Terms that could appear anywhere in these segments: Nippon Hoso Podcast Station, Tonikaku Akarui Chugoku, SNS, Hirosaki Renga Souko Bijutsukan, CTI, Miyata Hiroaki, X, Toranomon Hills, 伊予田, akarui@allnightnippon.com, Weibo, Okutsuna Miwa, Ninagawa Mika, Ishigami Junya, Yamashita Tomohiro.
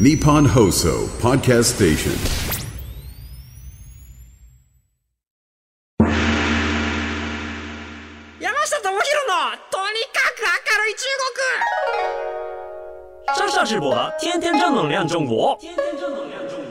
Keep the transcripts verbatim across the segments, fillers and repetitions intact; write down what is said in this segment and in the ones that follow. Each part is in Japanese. Nippon Hoso Podcast Station. Yamashita Tomohiro no Tonikaku Akarui Chugoku. 上上直播的天天正能量中国。天天正能量中国。天天正能量中国。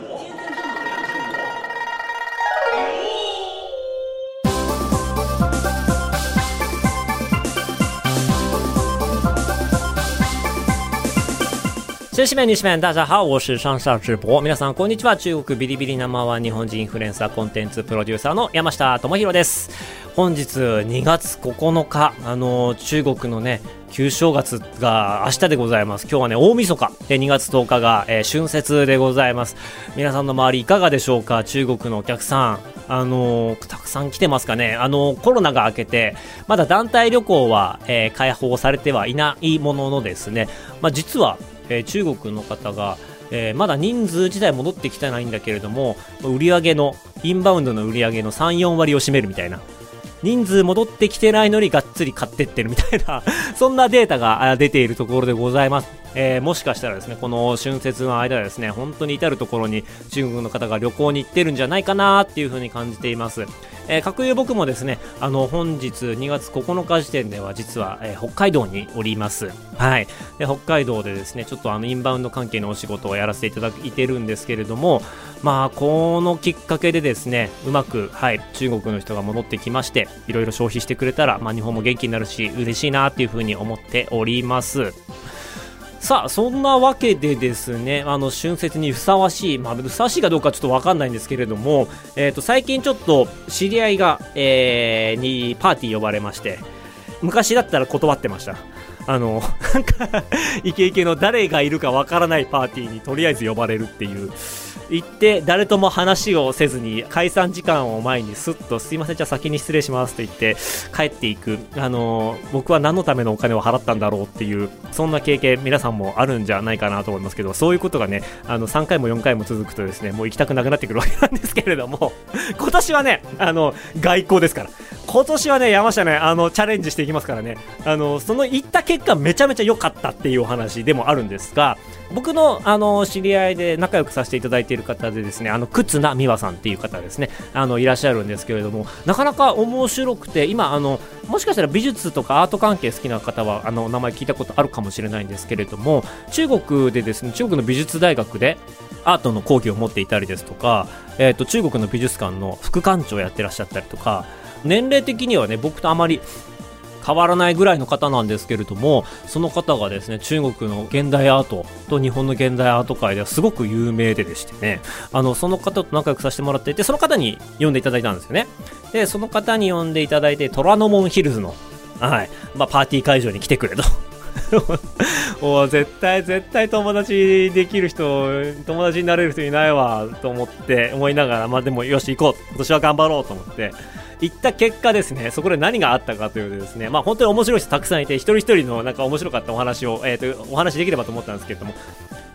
中四面西面大家好，我是上上直播。皆さんこんにちは。中国ビリビリナンバーワン日本人インフルエンサーコンテンツプロデューサーの山下智博です。本日にがつここのか、あの中国のね旧正月が明日でございます。今日はね大晦日でにがつとおかが、えー、春節でございます。皆さんの周りいかがでしょうか。中国のお客さん。あのー、たくさん来てますかね。あのー、コロナが明けてまだ団体旅行は、えー、開放されてはいないもののですね、まあ、実は、えー、中国の方が、えー、まだ人数自体戻ってきてないんだけれども、売り上げのインバウンドの売り上げの さん、よんわりを占めるみたいな、人数戻ってきてないのにがっつり買ってってるみたいなそんなデータが出ているところでございます。えー、もしかしたらですね、この春節の間ですね、本当に至るところに中国の方が旅行に行ってるんじゃないかなーっていう風に感じています。えー、かくいう僕もですね、あの本日にがつここのか時点では実は、えー、北海道におります。はい、で北海道でですねちょっとあのインバウンド関係のお仕事をやらせていただいてるんですけれども、まあこのきっかけでですねうまく、はい、中国の人が戻ってきましていろいろ消費してくれたら、まあ、日本も元気になるし嬉しいなーっていう風に思っております。さあそんなわけでですね、あの春節にふさわしい、まあふさわしいかどうかちょっとわかんないんですけれども、えっと最近ちょっと知り合いが、えー、にパーティー呼ばれまして、昔だったら断ってました。あのなんかイケイケの誰がいるかわからないパーティーにとりあえず呼ばれるっていう行って、誰とも話をせずに解散時間を前にスッとすいませんじゃあ先に失礼しますと言って帰っていく、あのー、僕は何のためのお金を払ったんだろうっていう、そんな経験皆さんもあるんじゃないかなと思いますけど、そういうことがねあのさんかいもよんかいも続くとですねもう行きたくなくなってくるわけなんですけれども、今年はねあの外交ですから、今年はね山下ねあのチャレンジしていきますからね、あのその行った結果めちゃめちゃ良かったっていうお話でもあるんですが、僕のあの知り合いで仲良くさせていただいている方でですね、あの忽那美和さんっていう方ですね、あのいらっしゃるんですけれども、なかなか面白くて、今あのもしかしたら美術とかアート関係好きな方はあの名前聞いたことあるかもしれないんですけれども、中国でですね中国の美術大学でアートの講義を持っていたりですとか、えーと中国の美術館の副館長をやってらっしゃったりとか、年齢的にはね僕とあまり変わらないぐらいの方なんですけれども、その方がですね中国の現代アートと日本の現代アート界ではすごく有名ででしてね、あのその方と仲良くさせてもらっていて、その方に呼んでいただいたんですよね。でその方に呼んでいただいて虎ノ門ヒルズの、はいまあ、パーティー会場に来てくれとお絶対絶対友達できる人友達になれる人いないわと思って思いながら、まあでもよし行こう今年は頑張ろうと思って行った結果ですね、そこで何があったかというとですね、まあ本当に面白い人たくさんいて、一人一人のなんか面白かったお話を、えー、とお話できればと思ったんですけれども、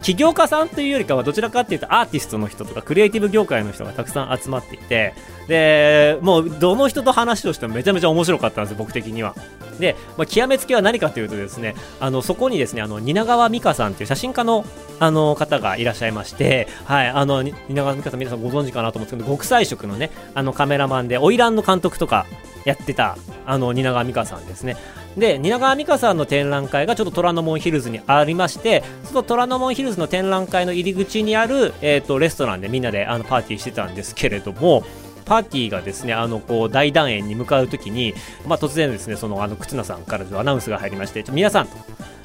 起業家さんというよりかはどちらかっていうとアーティストの人とかクリエイティブ業界の人がたくさん集まっていて、でもうどの人と話をしてもめちゃめちゃ面白かったんですよ僕的には。で、まあ、極めつけは何かというとですね、あのそこにですねあの蜷川実花さんという写真家のあの方がいらっしゃいまして、はい、あの蜷川実花さん皆さんご存知かなと思うんですけど、極彩色のねあのカメラマンでオイランの監督とかやってたあの蜷川実花さんですね。で蜷川実花さんの展覧会がちょっと虎ノ門ヒルズにありまして、その虎ノ門ヒルズの展覧会の入り口にある、えー、とレストランでみんなであのパーティーしてたんですけれども、パーティーがですねあのこう大団円に向かうときに、まあ、突然ですねそのあの忽那さんからアナウンスが入りまして、ちょ皆さんと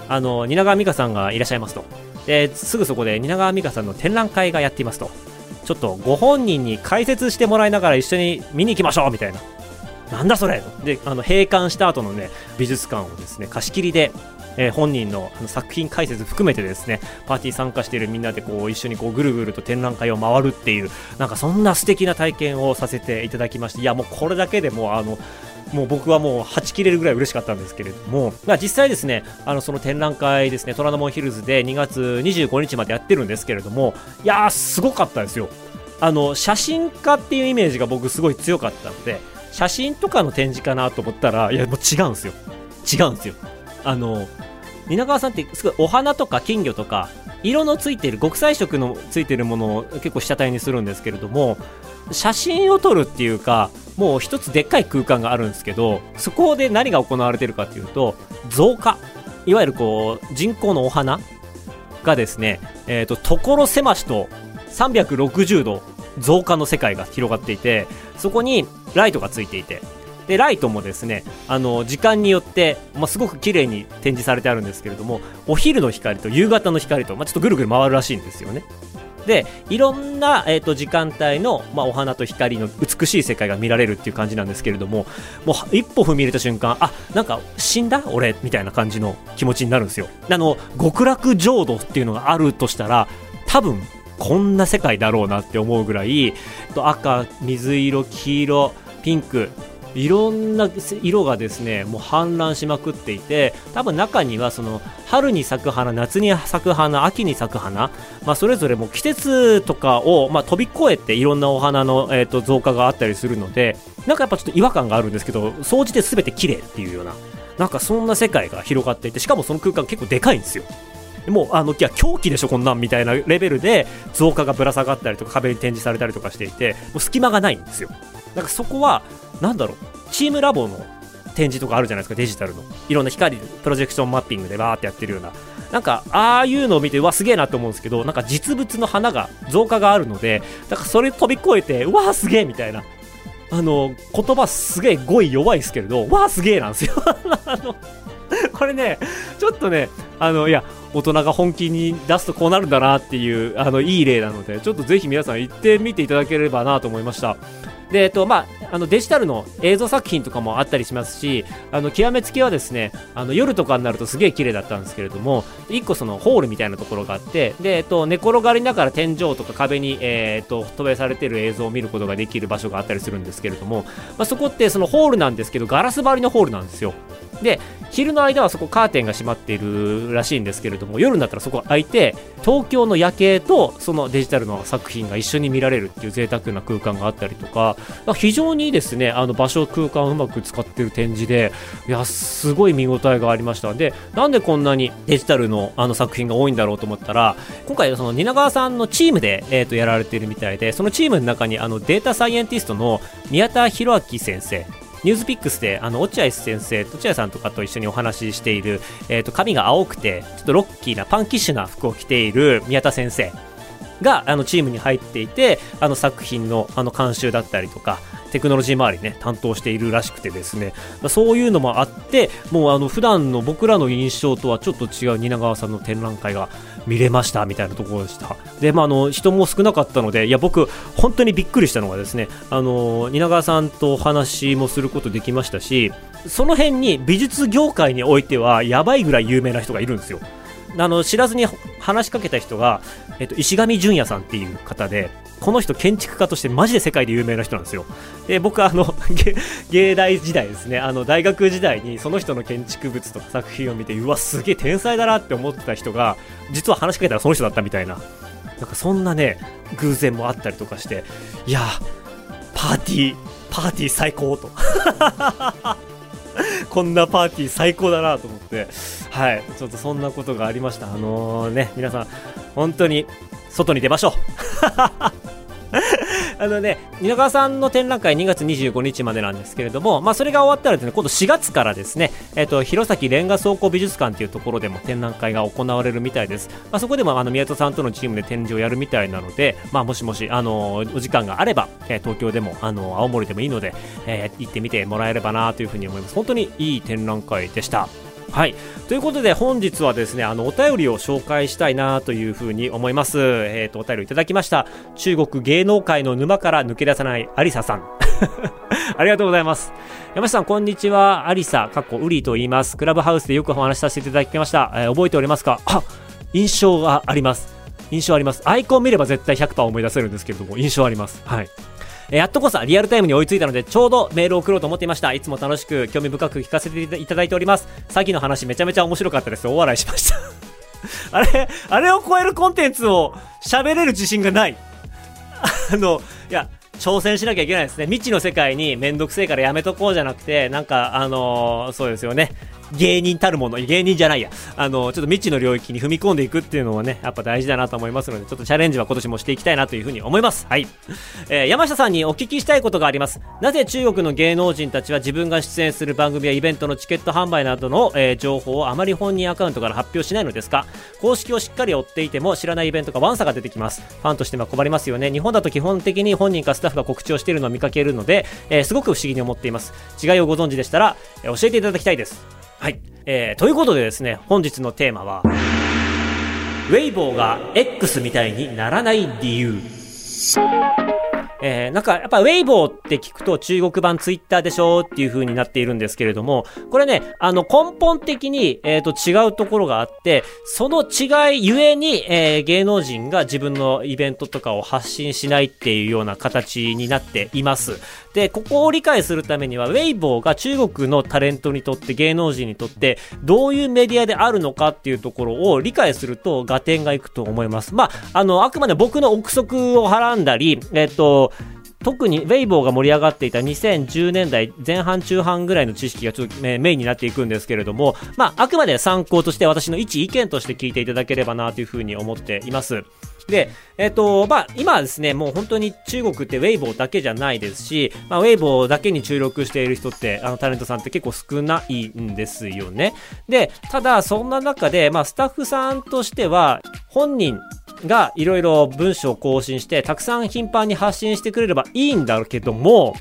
あの蜷川実花さんがいらっしゃいますと、ですぐそこで蜷川実花さんの展覧会がやっていますと、ちょっとご本人に解説してもらいながら一緒に見に行きましょうみたいな、なんだそれであの閉館した後のね美術館をですね貸し切りで、えー、本人の作品解説含めてですねパーティー参加しているみんなでこう一緒にこうぐるぐると展覧会を回るっていう、なんかそんな素敵な体験をさせていただきまして、いやもうこれだけでもうあのもう僕はもうはち切れるぐらい嬉しかったんですけれども、まあ、実際ですねあのその展覧会ですね虎ノ門ヒルズでにがつにじゅうごにちまでやってるんですけれども、いやーすごかったですよ。あの写真家っていうイメージが僕すごい強かったので、写真とかの展示かなと思ったら、いやもう違うんですよ違うんですよ。あの蜷川さんってすごいお花とか金魚とか色のついてる極彩色のついてるものを結構被写体にするんですけれども、写真を撮るっていうかもう一つでっかい空間があるんですけど、そこで何が行われているかというと、造花、いわゆるこう人工のお花がですね、えーと、所狭しとさんびゃくろくじゅうど造花の世界が広がっていて、そこにライトがついていて、でライトもですね、あの時間によって、まあ、すごく綺麗に展示されてあるんですけれども、お昼の光と夕方の光と、まあ、ちょっとぐるぐる回るらしいんですよね。でいろんな、えーと、時間帯の、まあ、お花と光の美しい世界が見られるっていう感じなんですけれども、もう一歩踏み入れた瞬間、あ、なんか死んだ俺みたいな感じの気持ちになるんですよ。あの極楽浄土っていうのがあるとしたら多分こんな世界だろうなって思うぐらい、赤、水色、黄色、ピンク、いろんな色がですねもう氾濫しまくっていて、多分中にはその春に咲く花、夏に咲く花、秋に咲く花、まあ、それぞれもう季節とかを、まあ、飛び越えていろんなお花の、えーと、造花があったりするので、なんかやっぱちょっと違和感があるんですけど、総じて全て綺麗っていうような、なんかそんな世界が広がっていて、しかもその空間結構でかいんですよ。もうあのいや狂気でしょこんなんみたいなレベルで造花がぶら下がったりとか壁に展示されたりとかしていて、もう隙間がないんですよ。なんかそこはなんだろう、チームラボの展示とかあるじゃないですか、デジタルのいろんな光プロジェクションマッピングでバーってやってるような、なんかああいうのを見てうわすげえなと思うんですけど、なんか実物の花が造花があるので、だからそれ飛び越えてうわすげえみたいな、あの言葉すげえ語彙弱いですけれど、わーすげえなんですよあのこれねちょっとね、あのいや大人が本気に出すとこうなるんだなっていう、あのいい例なので、ちょっとぜひ皆さん行ってみていただければなと思いました。で、えっとまあ、あのデジタルの映像作品とかもあったりしますし、あの極めつきはですね、あの夜とかになるとすげえ綺麗だったんですけれども、一個そのホールみたいなところがあって、で、えっと、寝転がりながら天井とか壁に、えー、っと投影されている映像を見ることができる場所があったりするんですけれども、まあ、そこってそのホールなんですけどガラス張りのホールなんですよ。で昼の間はそこカーテンが閉まっているらしいんですけれども、夜になったらそこ開いて東京の夜景とそのデジタルの作品が一緒に見られるっていう贅沢な空間があったりとか、非常にですね、あの場所空間をうまく使っている展示で、いやすごい見応えがありました。でなんでこんなにデジタルのあの作品が多いんだろうと思ったら、今回その蜷川さんのチームで、えー、とやられているみたいで、そのチームの中にあのデータサイエンティストの宮田博明先生、ニュースピックスであの落合先生、落合さんとかと一緒にお話ししている、えーと、髪が青くてちょっとロッキーなパンキッシュな服を着ている宮田先生があのチームに入っていて、あの作品のあの監修だったりとかテクノロジー周りね担当しているらしくてですね、そういうのもあって、もうあの普段の僕らの印象とはちょっと違う蜷川さんの展覧会が見れましたみたいなところでした。で、まあ、あの人も少なかったので、いや僕本当にびっくりしたのがですね、あの蜷川さんとお話もすることできましたし、その辺に美術業界においてはやばいぐらい有名な人がいるんですよ。あの知らずに話しかけた人が、えっと、石上純也さんっていう方で、この人建築家としてマジで世界で有名な人なんですよ。で僕はあの芸大時代ですね、あの大学時代にその人の建築物とか作品を見て、うわすげえ天才だなって思ってた人が実は話しかけたらその人だったみたいな、なんかそんなね偶然もあったりとかして、いやパーティーパーティー最高とこんなパーティー最高だなと思って、はい、ちょっとそんなことがありました。あのー、ね皆さん本当に外に出ましょうあのね、蜷川さんの展覧会にがつにじゅうごにちまでなんですけれども、まあ、それが終わったらですね、今度しがつからですね、えー、と弘前レンガ倉庫美術館というところでも展覧会が行われるみたいです。まあ、そこでもあの宮田さんとのチームで展示をやるみたいなので、まあ、もしもし、あのー、お時間があれば、えー、東京でも、あのー、青森でもいいので、えー、行ってみてもらえればなというふうに思います。本当にいい展覧会でした。はい、ということで本日はですね、あのお便りを紹介したいなというふうに思います。えーとお便りいただきました。中国芸能界の沼から抜け出さないアリサさんありがとうございます。山下さんこんにちは、アリサかっこウリと言います。クラブハウスでよくお話しさせていただきました、えー、覚えておりますか。あ、印象があります印象ありますアイコン見れば絶対 ひゃくパーセント 思い出せるんですけれども、印象あります。はい、やっとこそリアルタイムに追いついたのでちょうどメールを送ろうと思っていました。いつも楽しく興味深く聞かせていただいております。詐欺の話めちゃめちゃ面白かったです。大笑いしましたあれあれを超えるコンテンツを喋れる自信がないあのいや挑戦しなきゃいけないですね。未知の世界にめんどくせえからやめとこうじゃなくて、なんかあのー、そうですよね、芸人たるもの、芸人じゃないや、あのちょっと未知の領域に踏み込んでいくっていうのはね、やっぱ大事だなと思いますので、ちょっとチャレンジは今年もしていきたいなというふうに思います。はい、えー、山下さんにお聞きしたいことがあります。なぜ中国の芸能人たちは自分が出演する番組やイベントのチケット販売などの、えー、情報をあまり本人アカウントから発表しないのですか？公式をしっかり追っていても知らないイベントがわんさか出てきます。ファンとしては困りますよね。日本だと基本的に本人かスタッフが告知をしているのを見かけるので、えー、すごく不思議に思っています。違いをご存知でしたら、えー、教えていただきたいです。はい、えー、ということでですね、本日のテーマはWeiboが X みたいにならない理由。えー、なんかやっぱ Weibo って聞くと中国版 Twitter でしょっていう風になっているんですけれども、これね、あの根本的に、えー、と違うところがあって、その違いゆえに、えー、芸能人が自分のイベントとかを発信しないっていうような形になっています。で、ここを理解するためには Weibo が中国のタレントにとって芸能人にとってどういうメディアであるのかっていうところを理解すると合点がいくと思います。まあ、あのあくまで僕の憶測をはらんだり、えっ、ー、と特にウェイボーが盛り上がっていたにせんじゅうねんだいぜん半中半ぐらいの知識がちょっとメインになっていくんですけれども、まああくまで参考として私の一意見として聞いていただければなというふうに思っています。で、えっと、まあ、今はですね、もう本当に中国ってウェイボーだけじゃないですし、まあ、ウェイボーだけに注力している人って、あの、タレントさんって結構少ないんですよね。で、ただ、そんな中で、まあ、スタッフさんとしては、本人がいろいろ文章を更新して、たくさん頻繁に発信してくれればいいんだけども、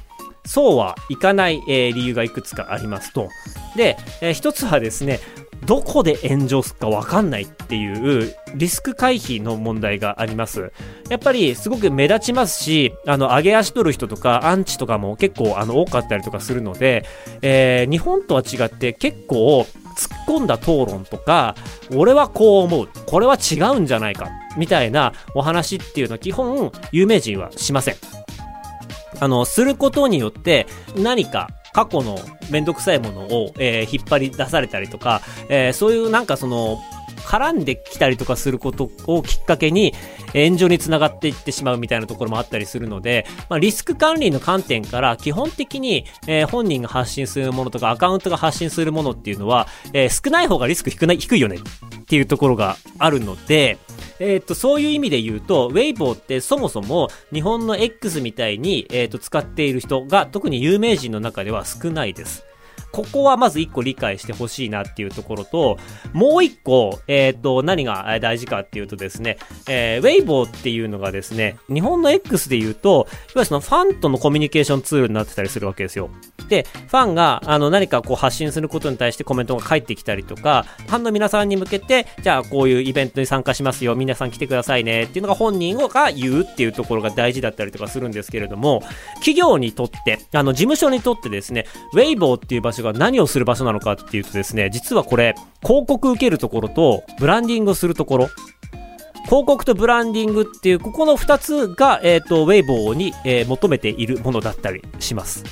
そうはいかない、えー、理由がいくつかありますと。で、えー、一つはですね、どこで炎上するかわかんないっていうリスク回避の問題があります。やっぱりすごく目立ちますし、あの上げ足取る人とかアンチとかも結構あの多かったりとかするので、えー、日本とは違って結構突っ込んだ討論とか、俺はこう思う、これは違うんじゃないかみたいなお話っていうのは基本有名人はしません。あのすることによって何か過去のめんどくさいものを、えー、引っ張り出されたりとか、えー、そういうなんかその絡んできたりとかすることをきっかけに炎上につながっていってしまうみたいなところもあったりするので、まあ、リスク管理の観点から基本的に、えー、本人が発信するものとかアカウントが発信するものっていうのは、えー、少ない方がリスク低ない、低いよねっていうところがあるので、えー、っとそういう意味で言うと、ウェイボーってそもそも日本の X みたいに、えー、っと使っている人が特に有名人の中では少ないです。ここはまずいっこ理解してほしいなっていうところと、もういっこ、えっと、何が大事かっていうとですね、えー、ウェイボーっていうのがですね、日本の X で言うと、いわゆるそのファンとのコミュニケーションツールになってたりするわけですよ。で、ファンが、あの、何かこう発信することに対してコメントが返ってきたりとか、ファンの皆さんに向けて、じゃあこういうイベントに参加しますよ、皆さん来てくださいねっていうのが本人が言うっていうところが大事だったりとかするんですけれども、企業にとって、あの、事務所にとってですね、ウェイボーっていう場所が何をする場所なのかっていうとですね、実はこれ広告受けるところとブランディングをするところ、広告とブランディングっていうここのふたつが、えーと、ウェイボーに、えー、求めているものだったりします。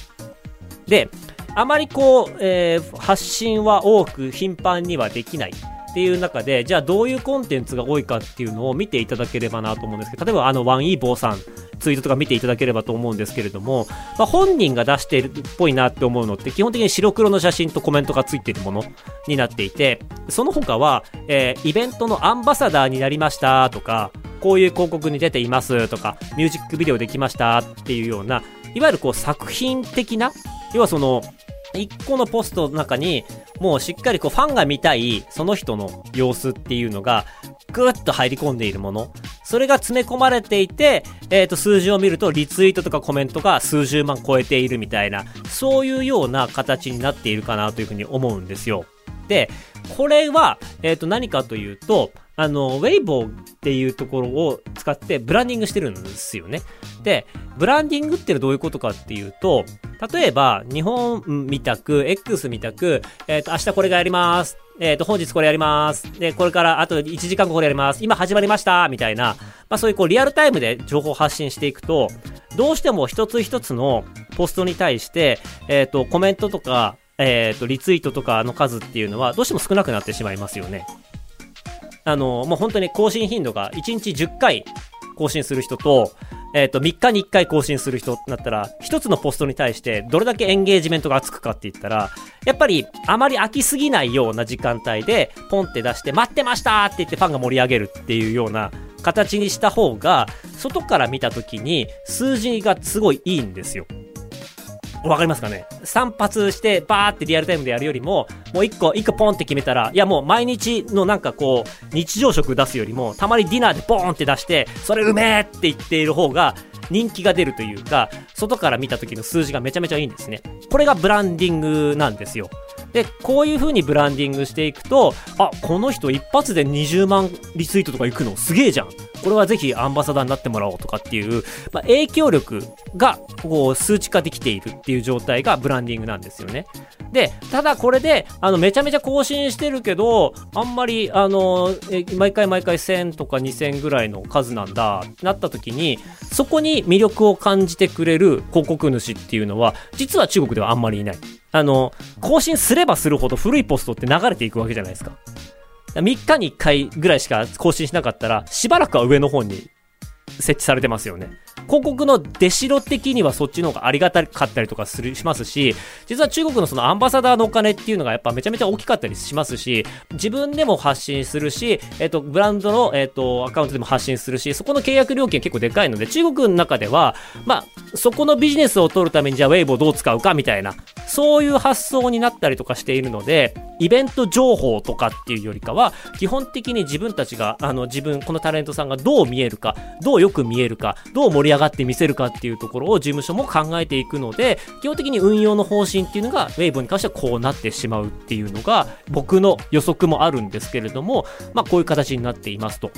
で、あまりこう、えー、発信は多く頻繁にはできないっていう中で、じゃあどういうコンテンツが多いかっていうのを見ていただければなと思うんですけど、例えばあのワンイーボーさんツイートとか見ていただければと思うんですけれども、まあ、本人が出しているっぽいなって思うのって基本的に白黒の写真とコメントがついているものになっていて、その他は、えー、イベントのアンバサダーになりましたとか、こういう広告に出ていますとか、ミュージックビデオできましたっていうような、いわゆるこう作品的な、要はそのいっこのポストの中にもうしっかりこうファンが見たいその人の様子っていうのがぐっと入り込んでいるもの、それが詰め込まれていて、えーと数字を見るとリツイートとかコメントが数十万超えているみたいな、そういうような形になっているかなというふうに思うんですよ。で、これは、えーと何かというと、あのウェイボーっていうところを使ってブランディングしてるんですよね。で、ブランディングってどういうことかっていうと、例えば日本みたく X みたく、えっと明日これがやります、えっと本日これやりますで、これからあといちじかんごこれやります、今始まりましたみたいな、まあそういうこうリアルタイムで情報発信していくと、どうしても一つ一つのポストに対してえっとコメントとかえっとリツイートとかの数っていうのはどうしても少なくなってしまいますよね。あのもう本当に更新頻度がいちにちじゅっかい更新する人と、えっとみっかにいっかい更新する人だったらひとつのポストに対してどれだけエンゲージメントが厚くかって言ったら、やっぱりあまり飽きすぎないような時間帯でポンって出して待ってましたって言ってファンが盛り上げるっていうような形にした方が外から見た時に数字がすごいいいんですよ。わかりますかね。散発してバーってリアルタイムでやるよりも、もう一個一個ポンって決めたら、いやもう毎日のなんかこう日常食出すよりも、たまにディナーでポンって出してそれうめーって言っている方が人気が出るというか、外から見た時の数字がめちゃめちゃいいんですね。これがブランディングなんですよ。でこういう風にブランディングしていくと、あ、この人一発でにじゅうまんリツイートとかいくのすげえじゃん、これはぜひアンバサダーになってもらおうとかっていう、まあ、影響力がこう数値化できているっていう状態がブランディングなんですよね。でただこれであのめちゃめちゃ更新してるけど、あんまりあのえ毎回毎回せんとかにせんぐらいの数なんだってなった時に、そこに魅力を感じてくれる広告主っていうのは実は中国ではあんまりいない。あの更新すればするほど古いポストって流れていくわけじゃないですか。みっかにいっかいぐらいしか更新しなかったら、しばらくは上の方に設置されてますよね。広告の出代的にはそっちの方がありがたかったりとかするしますし、実は中国のそのアンバサダーのお金っていうのがやっぱめちゃめちゃ大きかったりしますし、自分でも発信するし、えっとブランドのえっとアカウントでも発信するし、そこの契約料金結構でかいので、中国の中ではまあそこのビジネスを取るためにじゃあ Weibo どう使うかみたいな、そういう発想になったりとかしているので、イベント情報とかっていうよりかは基本的に自分たちがあの自分このタレントさんがどう見えるか、どうよく見えるか、どう盛り上がって見せるかっていうところを事務所も考えていくので、基本的に運用の方針っていうのが Weibo に関してはこうなってしまうっていうのが僕の予測もあるんですけれども、まあこういう形になっていますと。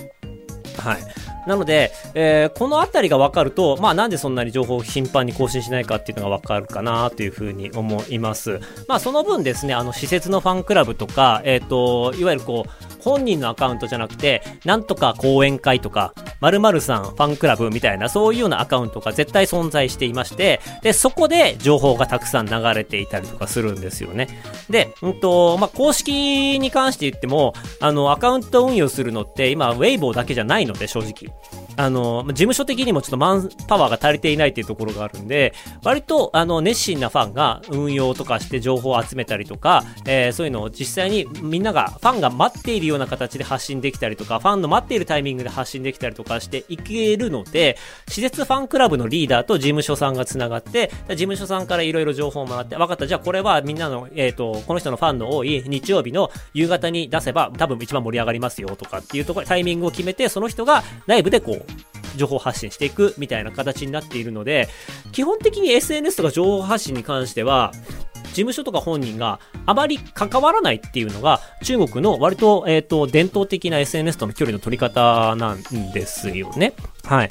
はい、なので、えー、このあたりが分かると、まあなんでそんなに情報を頻繁に更新しないかっていうのが分かるかなというふうに思います。まあその分ですね、あの施設のファンクラブとか、えっと、いわゆるこう、本人のアカウントじゃなくて、なんとか講演会とか、〇〇さんファンクラブみたいな、そういうようなアカウントが絶対存在していまして、で、そこで情報がたくさん流れていたりとかするんですよね。で、うんと、まあ、公式に関して言っても、あの、アカウント運用するのって、今、Weibo だけじゃないので、正直。あの、事務所的にもちょっとマンパワーが足りていないっていうところがあるんで、割と、あの、熱心なファンが運用とかして情報を集めたりとか、えー、そういうのを実際にみんなが、ファンが待っているような形で発信できたりとか、ファンの待っているタイミングで発信できたりとかしていけるので、施設ファンクラブのリーダーと事務所さんがつながって、事務所さんからいろいろ情報をもらって、分かった、じゃあこれはみんなのえっとこの人のファンの多い日曜日の夕方に出せば多分一番盛り上がりますよとかっていうところ、タイミングを決めて、その人が内部でこう情報発信していくみたいな形になっているので、基本的に エスエヌエス とか情報発信に関しては事務所とか本人があまり関わらないっていうのが中国の割と、えっと、伝統的な エスエヌエス との距離の取り方なんですよね。はい。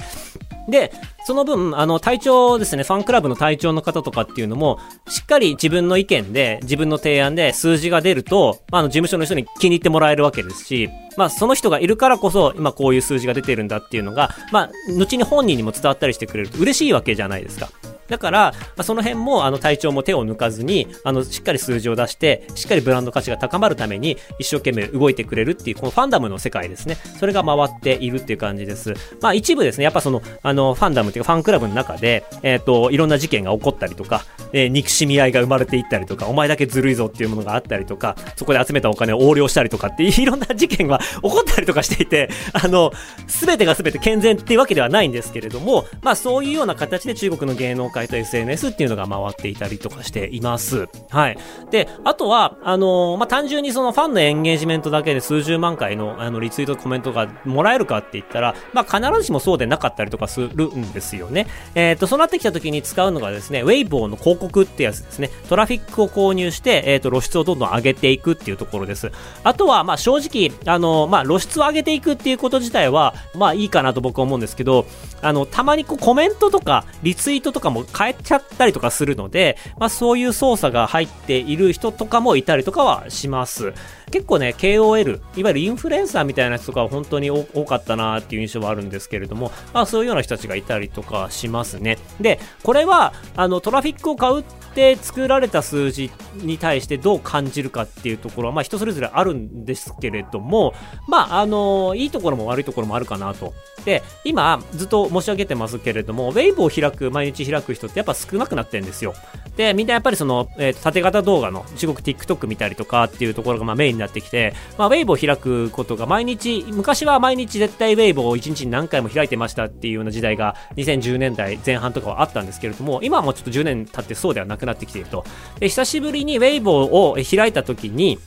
で、その分、あの、隊長ですね、ファンクラブの隊長の方とかっていうのも、しっかり自分の意見で、自分の提案で数字が出ると、まあ、あの、事務所の人に気に入ってもらえるわけですし、まあ、その人がいるからこそ、今こういう数字が出てるんだっていうのが、まあ、後に本人にも伝わったりしてくれると嬉しいわけじゃないですか。だから、その辺も、あの、隊長も手を抜かずに、あの、しっかり数字を出して、しっかりブランド価値が高まるために、一生懸命動いてくれるっていう、このファンダムの世界ですね。それが回っているっていう感じです。まあ、一部ですね、やっぱその、あの、ファンダムっていうか、ファンクラブの中で、えっと、いろんな事件が起こったりとか、えー、憎しみ合いが生まれていったりとか、お前だけずるいぞっていうものがあったりとか、そこで集めたお金を横領したりとかって、いろんな事件が起こったりとかしていて、あの、すべてがすべて健全っていうわけではないんですけれども、まあ、そういうような形で中国の芸能界と エスエヌエス っていうのが回っていたりとかしています。はい。で、あとは、あのー、まあ、単純にそのファンのエンゲージメントだけで数十万回の、あの、リツイートコメントがもらえるかって言ったら、まあ、必ずしもそうでなかったりとかするんですよね。えっと、そうなってきた時に使うのがですね、Weibo の広告ってやつですね。トラフィックを購入して、えっと、露出をどんどん上げていくっていうところです。あとは、まあ、正直、あのー、まあ、露出を上げていくっていうこと自体は、まあ、いいかなと僕は思うんですけど、あの、たまにこう、コメントとか、リツイートとかも変えちゃったりとかするので、まあそういう操作が入っている人とかもいたりとかはします。結構ね ケーオーエル、 いわゆるインフルエンサーみたいな人とかは本当に多かったなっていう印象はあるんですけれども、まあ、そういうような人たちがいたりとかしますね。でこれはあのトラフィックを買うって作られた数字に対してどう感じるかっていうところは、まあ、人それぞれあるんですけれども、まああのいいところも悪いところもあるかなと。で今ずっと申し上げてますけれども、 Weibo を開く、毎日開く人ってやっぱ少なくなってるんですよ。でみんなやっぱりその、えー、縦型動画の中国 TikTok 見たりとかっていうところがまあメインになってきて、まあ、Weibo を開くことが毎日、昔は毎日絶対 Weibo をいちにちに何回も開いてましたっていうような時代がにせんじゅうねんだいぜん半とかはあったんですけれども、今はもうちょっとじゅうねん経ってそうではなくなってきていると。で久しぶりに Weibo を開いた時に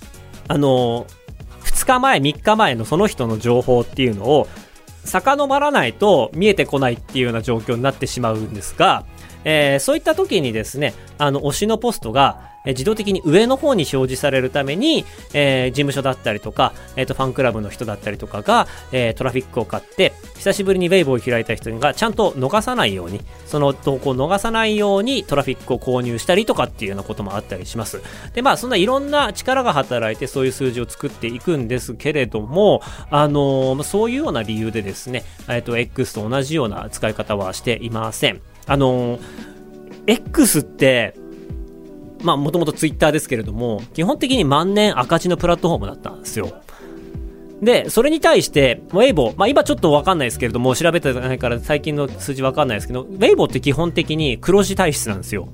あのふつかまえみっかまえのその人の情報っていうのを遡らないと見えてこないっていうような状況になってしまうんですが、えー、そういった時にですね、あの推しのポストが自動的に上の方に表示されるために、えー、事務所だったりとか、えー、とファンクラブの人だったりとかが、えー、トラフィックを買って久しぶりにウェイボーを開いた人がちゃんと逃さないように、その投稿を逃さないようにトラフィックを購入したりとかっていうようなこともあったりします。でまあそんないろんな力が働いてそういう数字を作っていくんですけれども、あのー、そういうような理由でですね、えー、と X と同じような使い方はしていません。あのー、X ってまあもともとツイッターですけれども、基本的に万年赤字のプラットフォームだったんですよ。で、それに対して、ウェイボー、まあ今ちょっとわかんないですけれども、調べてないから最近の数字わかんないですけど、ウェイボーって基本的に黒字体質なんですよ。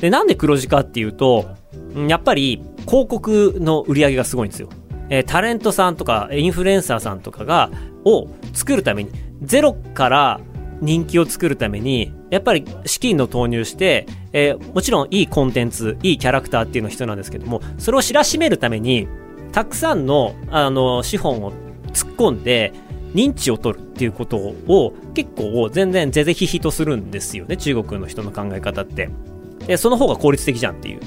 で、なんで黒字かっていうと、やっぱり広告の売り上げがすごいんですよ。えー、タレントさんとかインフルエンサーさんとかが、を作るために、ゼロから人気を作るために、やっぱり資金の投入して、えー、もちろんいいコンテンツ、いいキャラクターっていうのが必要なんですけども、それを知らしめるためにたくさんの、あの資本を突っ込んで認知を取るっていうことを結構全然ぜぜひひとするんですよね、中国の人の考え方って。でその方が効率的じゃんっていう。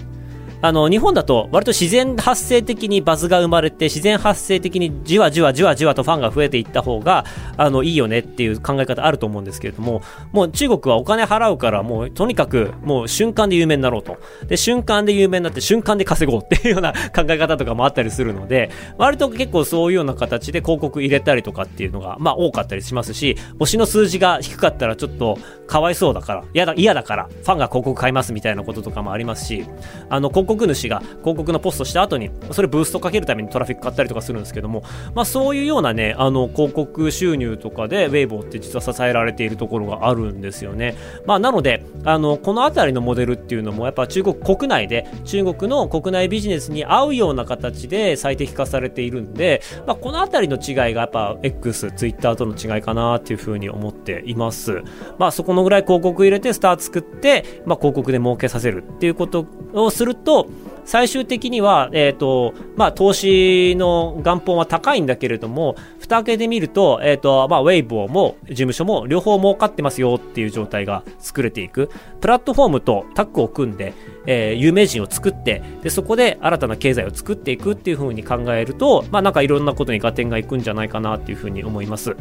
あの日本だと割と自然発生的にバズが生まれて、自然発生的にじわじわじわじわとファンが増えていった方があのいいよねっていう考え方あると思うんですけれども、もう中国はお金払うから、もうとにかくもう瞬間で有名になろうと、で瞬間で有名になって瞬間で稼ごうっていうような考え方とかもあったりするので、割と結構そういうような形で広告入れたりとかっていうのがまあ多かったりしますし、推しの数字が低かったらちょっとかわいそうだから、嫌だ嫌だからファンが広告買いますみたいなこととかもありますし、あの広告広告主が広告のポストした後にそれブーストかけるためにトラフィック買ったりとかするんですけども、まあそういうようなね、あの広告収入とかでウェイボーって実は支えられているところがあるんですよね。まあなのであのこのあたりのモデルっていうのもやっぱ中国国内で、中国の国内ビジネスに合うような形で最適化されているんで、まあこのあたりの違いがやっぱ X、Twitter との違いかなっていうふうに思っています。まあそこのぐらい広告入れてスター作って、まあ広告で儲けさせるっていうことをすると、最終的には、えーとまあ、投資の元本は高いんだけれども、蓋開けてみると、えーとまあ、ウェイボーも事務所も両方儲かってますよっていう状態が作れていく。プラットフォームとタッグを組んで、えー、有名人を作って、でそこで新たな経済を作っていくっていう風に考えると、まあ、なんかいろんなことに合点がいくんじゃないかなっていう風に思います。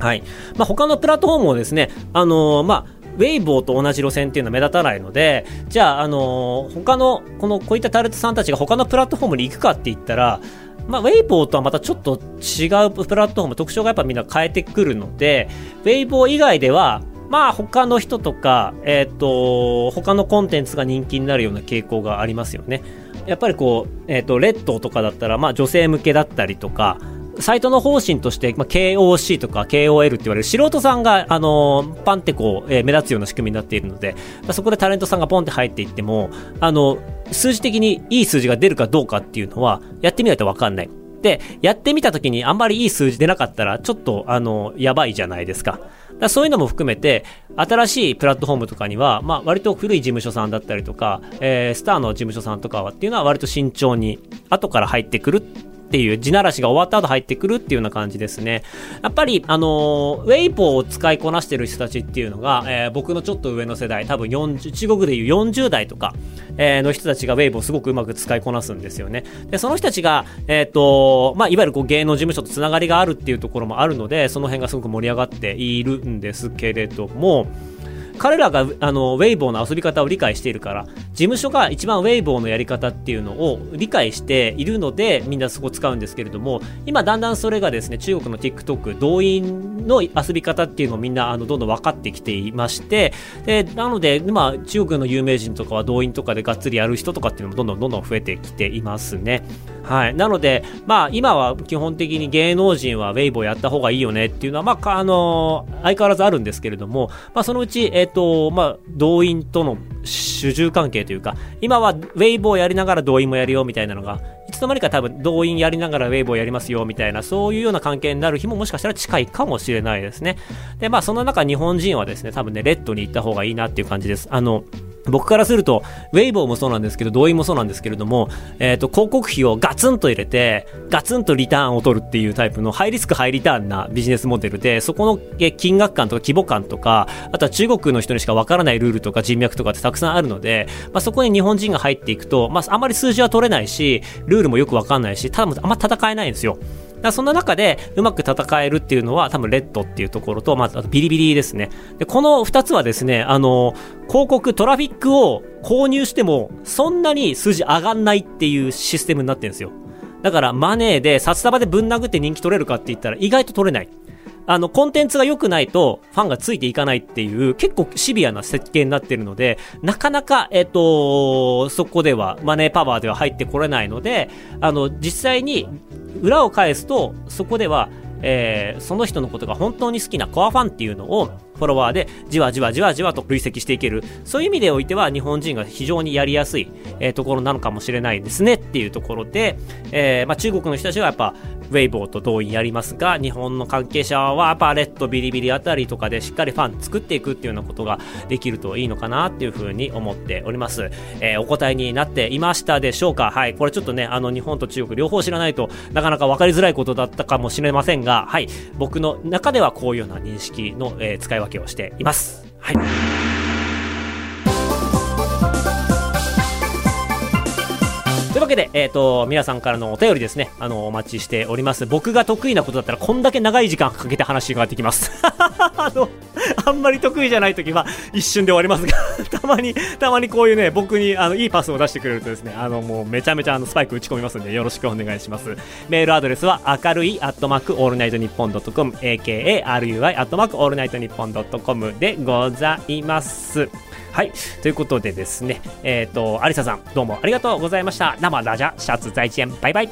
はい。まあ、他のプラットフォームもですね、あのー、まあウェイボーと同じ路線っていうのは目立たないので、じゃあ、あのー、他の、この、こういったタレントさんたちが他のプラットフォームに行くかって言ったら、まあ、ウェイボーとはまたちょっと違うプラットフォーム、特徴がやっぱみんな変えてくるので、ウェイボー以外では、まあ、他の人とか、えっと、他のコンテンツが人気になるような傾向がありますよね。やっぱりこう、えっと、レッドとかだったら、まあ、女性向けだったりとか、サイトの方針として、まあ、ケーオーシー とか ケーオーエル って言われる素人さんが、あのー、パンってこう、えー、目立つような仕組みになっているので、まあ、そこでタレントさんがポンって入っていっても、あの数字的にいい数字が出るかどうかっていうのはやってみないと分かんない。で、やってみた時にあんまりいい数字出なかったらちょっとあのやばいじゃないですか。だそういうのも含めて、新しいプラットフォームとかには、まあ、割と古い事務所さんだったりとか、えー、スターの事務所さんとかはっていうのは割と慎重に後から入ってくるっていう、地ならしが終わった後入ってくるっていうような感じですね。やっぱりあのウェイボーを使いこなしてる人たちっていうのが、えー、僕のちょっと上の世代、多分よんじゅう、中国でいうよんじゅうだいとか、えー、の人たちがウェイボーをすごくうまく使いこなすんですよね。でその人たちがえっとまあいわゆるこう芸能事務所とつながりがあるっていうところもあるので、その辺がすごく盛り上がっているんですけれども、彼らがあのウェイボーの遊び方を理解しているから、事務所が一番 Weibo のやり方っていうのを理解しているので、みんなそこ使うんですけれども、今だんだんそれがですね、中国の TikTok 動員の遊び方っていうのをみんなあのどんどん分かってきていまして、でなので、まあ、中国の有名人とかは動員とかでがっつりやる人とかっていうのもどんどんどんどん増えてきていますね。はい、なので、まあ、今は基本的に芸能人は Weibo やった方がいいよねっていうのは、まあ、あの相変わらずあるんですけれども、まあ、そのうち、えーとまあ、動員との主従関係というか、今は Weibo やりながら動員もやるよみたいなのが、いつの間にか多分動員やりながら Weibo やりますよみたいな、そういうような関係になる日ももしかしたら近いかもしれないですね。で、まあ、そんな中日本人はですね、多分ね、レッドに行った方がいいなっていう感じです。あの僕からすると、ウェイボーもそうなんですけど、動員もそうなんですけれども、えっと、広告費をガツンと入れて、ガツンとリターンを取るっていうタイプのハイリスクハイリターンなビジネスモデルで、そこの金額感とか規模感とか、あとは中国の人にしかわからないルールとか人脈とかってたくさんあるので、まあ、そこに日本人が入っていくと、まあ、あまり数字は取れないし、ルールもよくわかんないし、ただあんま戦えないんですよ。だそんな中でうまく戦えるっていうのは、多分レッドっていうところと、まず、あとビリビリですね。で、この二つはですね、あの、広告、トラフィックを購入しても、そんなに数字上がんないっていうシステムになってるんですよ。だから、マネーで、札束でぶん殴って人気取れるかって言ったら、意外と取れない。あの、コンテンツが良くないと、ファンがついていかないっていう、結構シビアな設計になってるので、なかなか、えっと、そこでは、マネーパワーでは入ってこれないので、あの、実際に、裏を返すと、そこでは、えー、その人のことが本当に好きなコアファンっていうのをフォロワーでじわじわじわじわと累積していける、そういう意味でおいては日本人が非常にやりやすい、えー、ところなのかもしれないですねっていうところで、えーまあ、中国の人たちはやっぱウェイボーと動員やりますが、日本の関係者はやっぱレッドビリビリあたりとかでしっかりファン作っていくっていうようなことができるといいのかなっていうふうに思っております、えー、お答えになっていましたでしょうか。はい、これちょっとね、あの日本と中国両方知らないとなかなか分かりづらいことだったかもしれませんが、はい、僕の中ではこういうような認識の、えー、使い分けをしています。はい。というわけで、えーと、皆さんからのお便りですね、あのお待ちしております。僕が得意なことだったらこんだけ長い時間かけて話ができます。あの、あんまり得意じゃないときは一瞬で終わりますが、たまにたまにこういうね、僕にあのいいパスを出してくれるとですね、あのもうめちゃめちゃあのスパイク打ち込みますんで、よろしくお願いします。メールアドレスは明るいアットマークオールナイトニッポンドットコム エーケーエー アールユーアイ アットマークオールナイトニッポンドットコムでございます。はい、ということでですね、えっと有沙さんどうもありがとうございました。生ラジャシャツ在地園、バイバイ。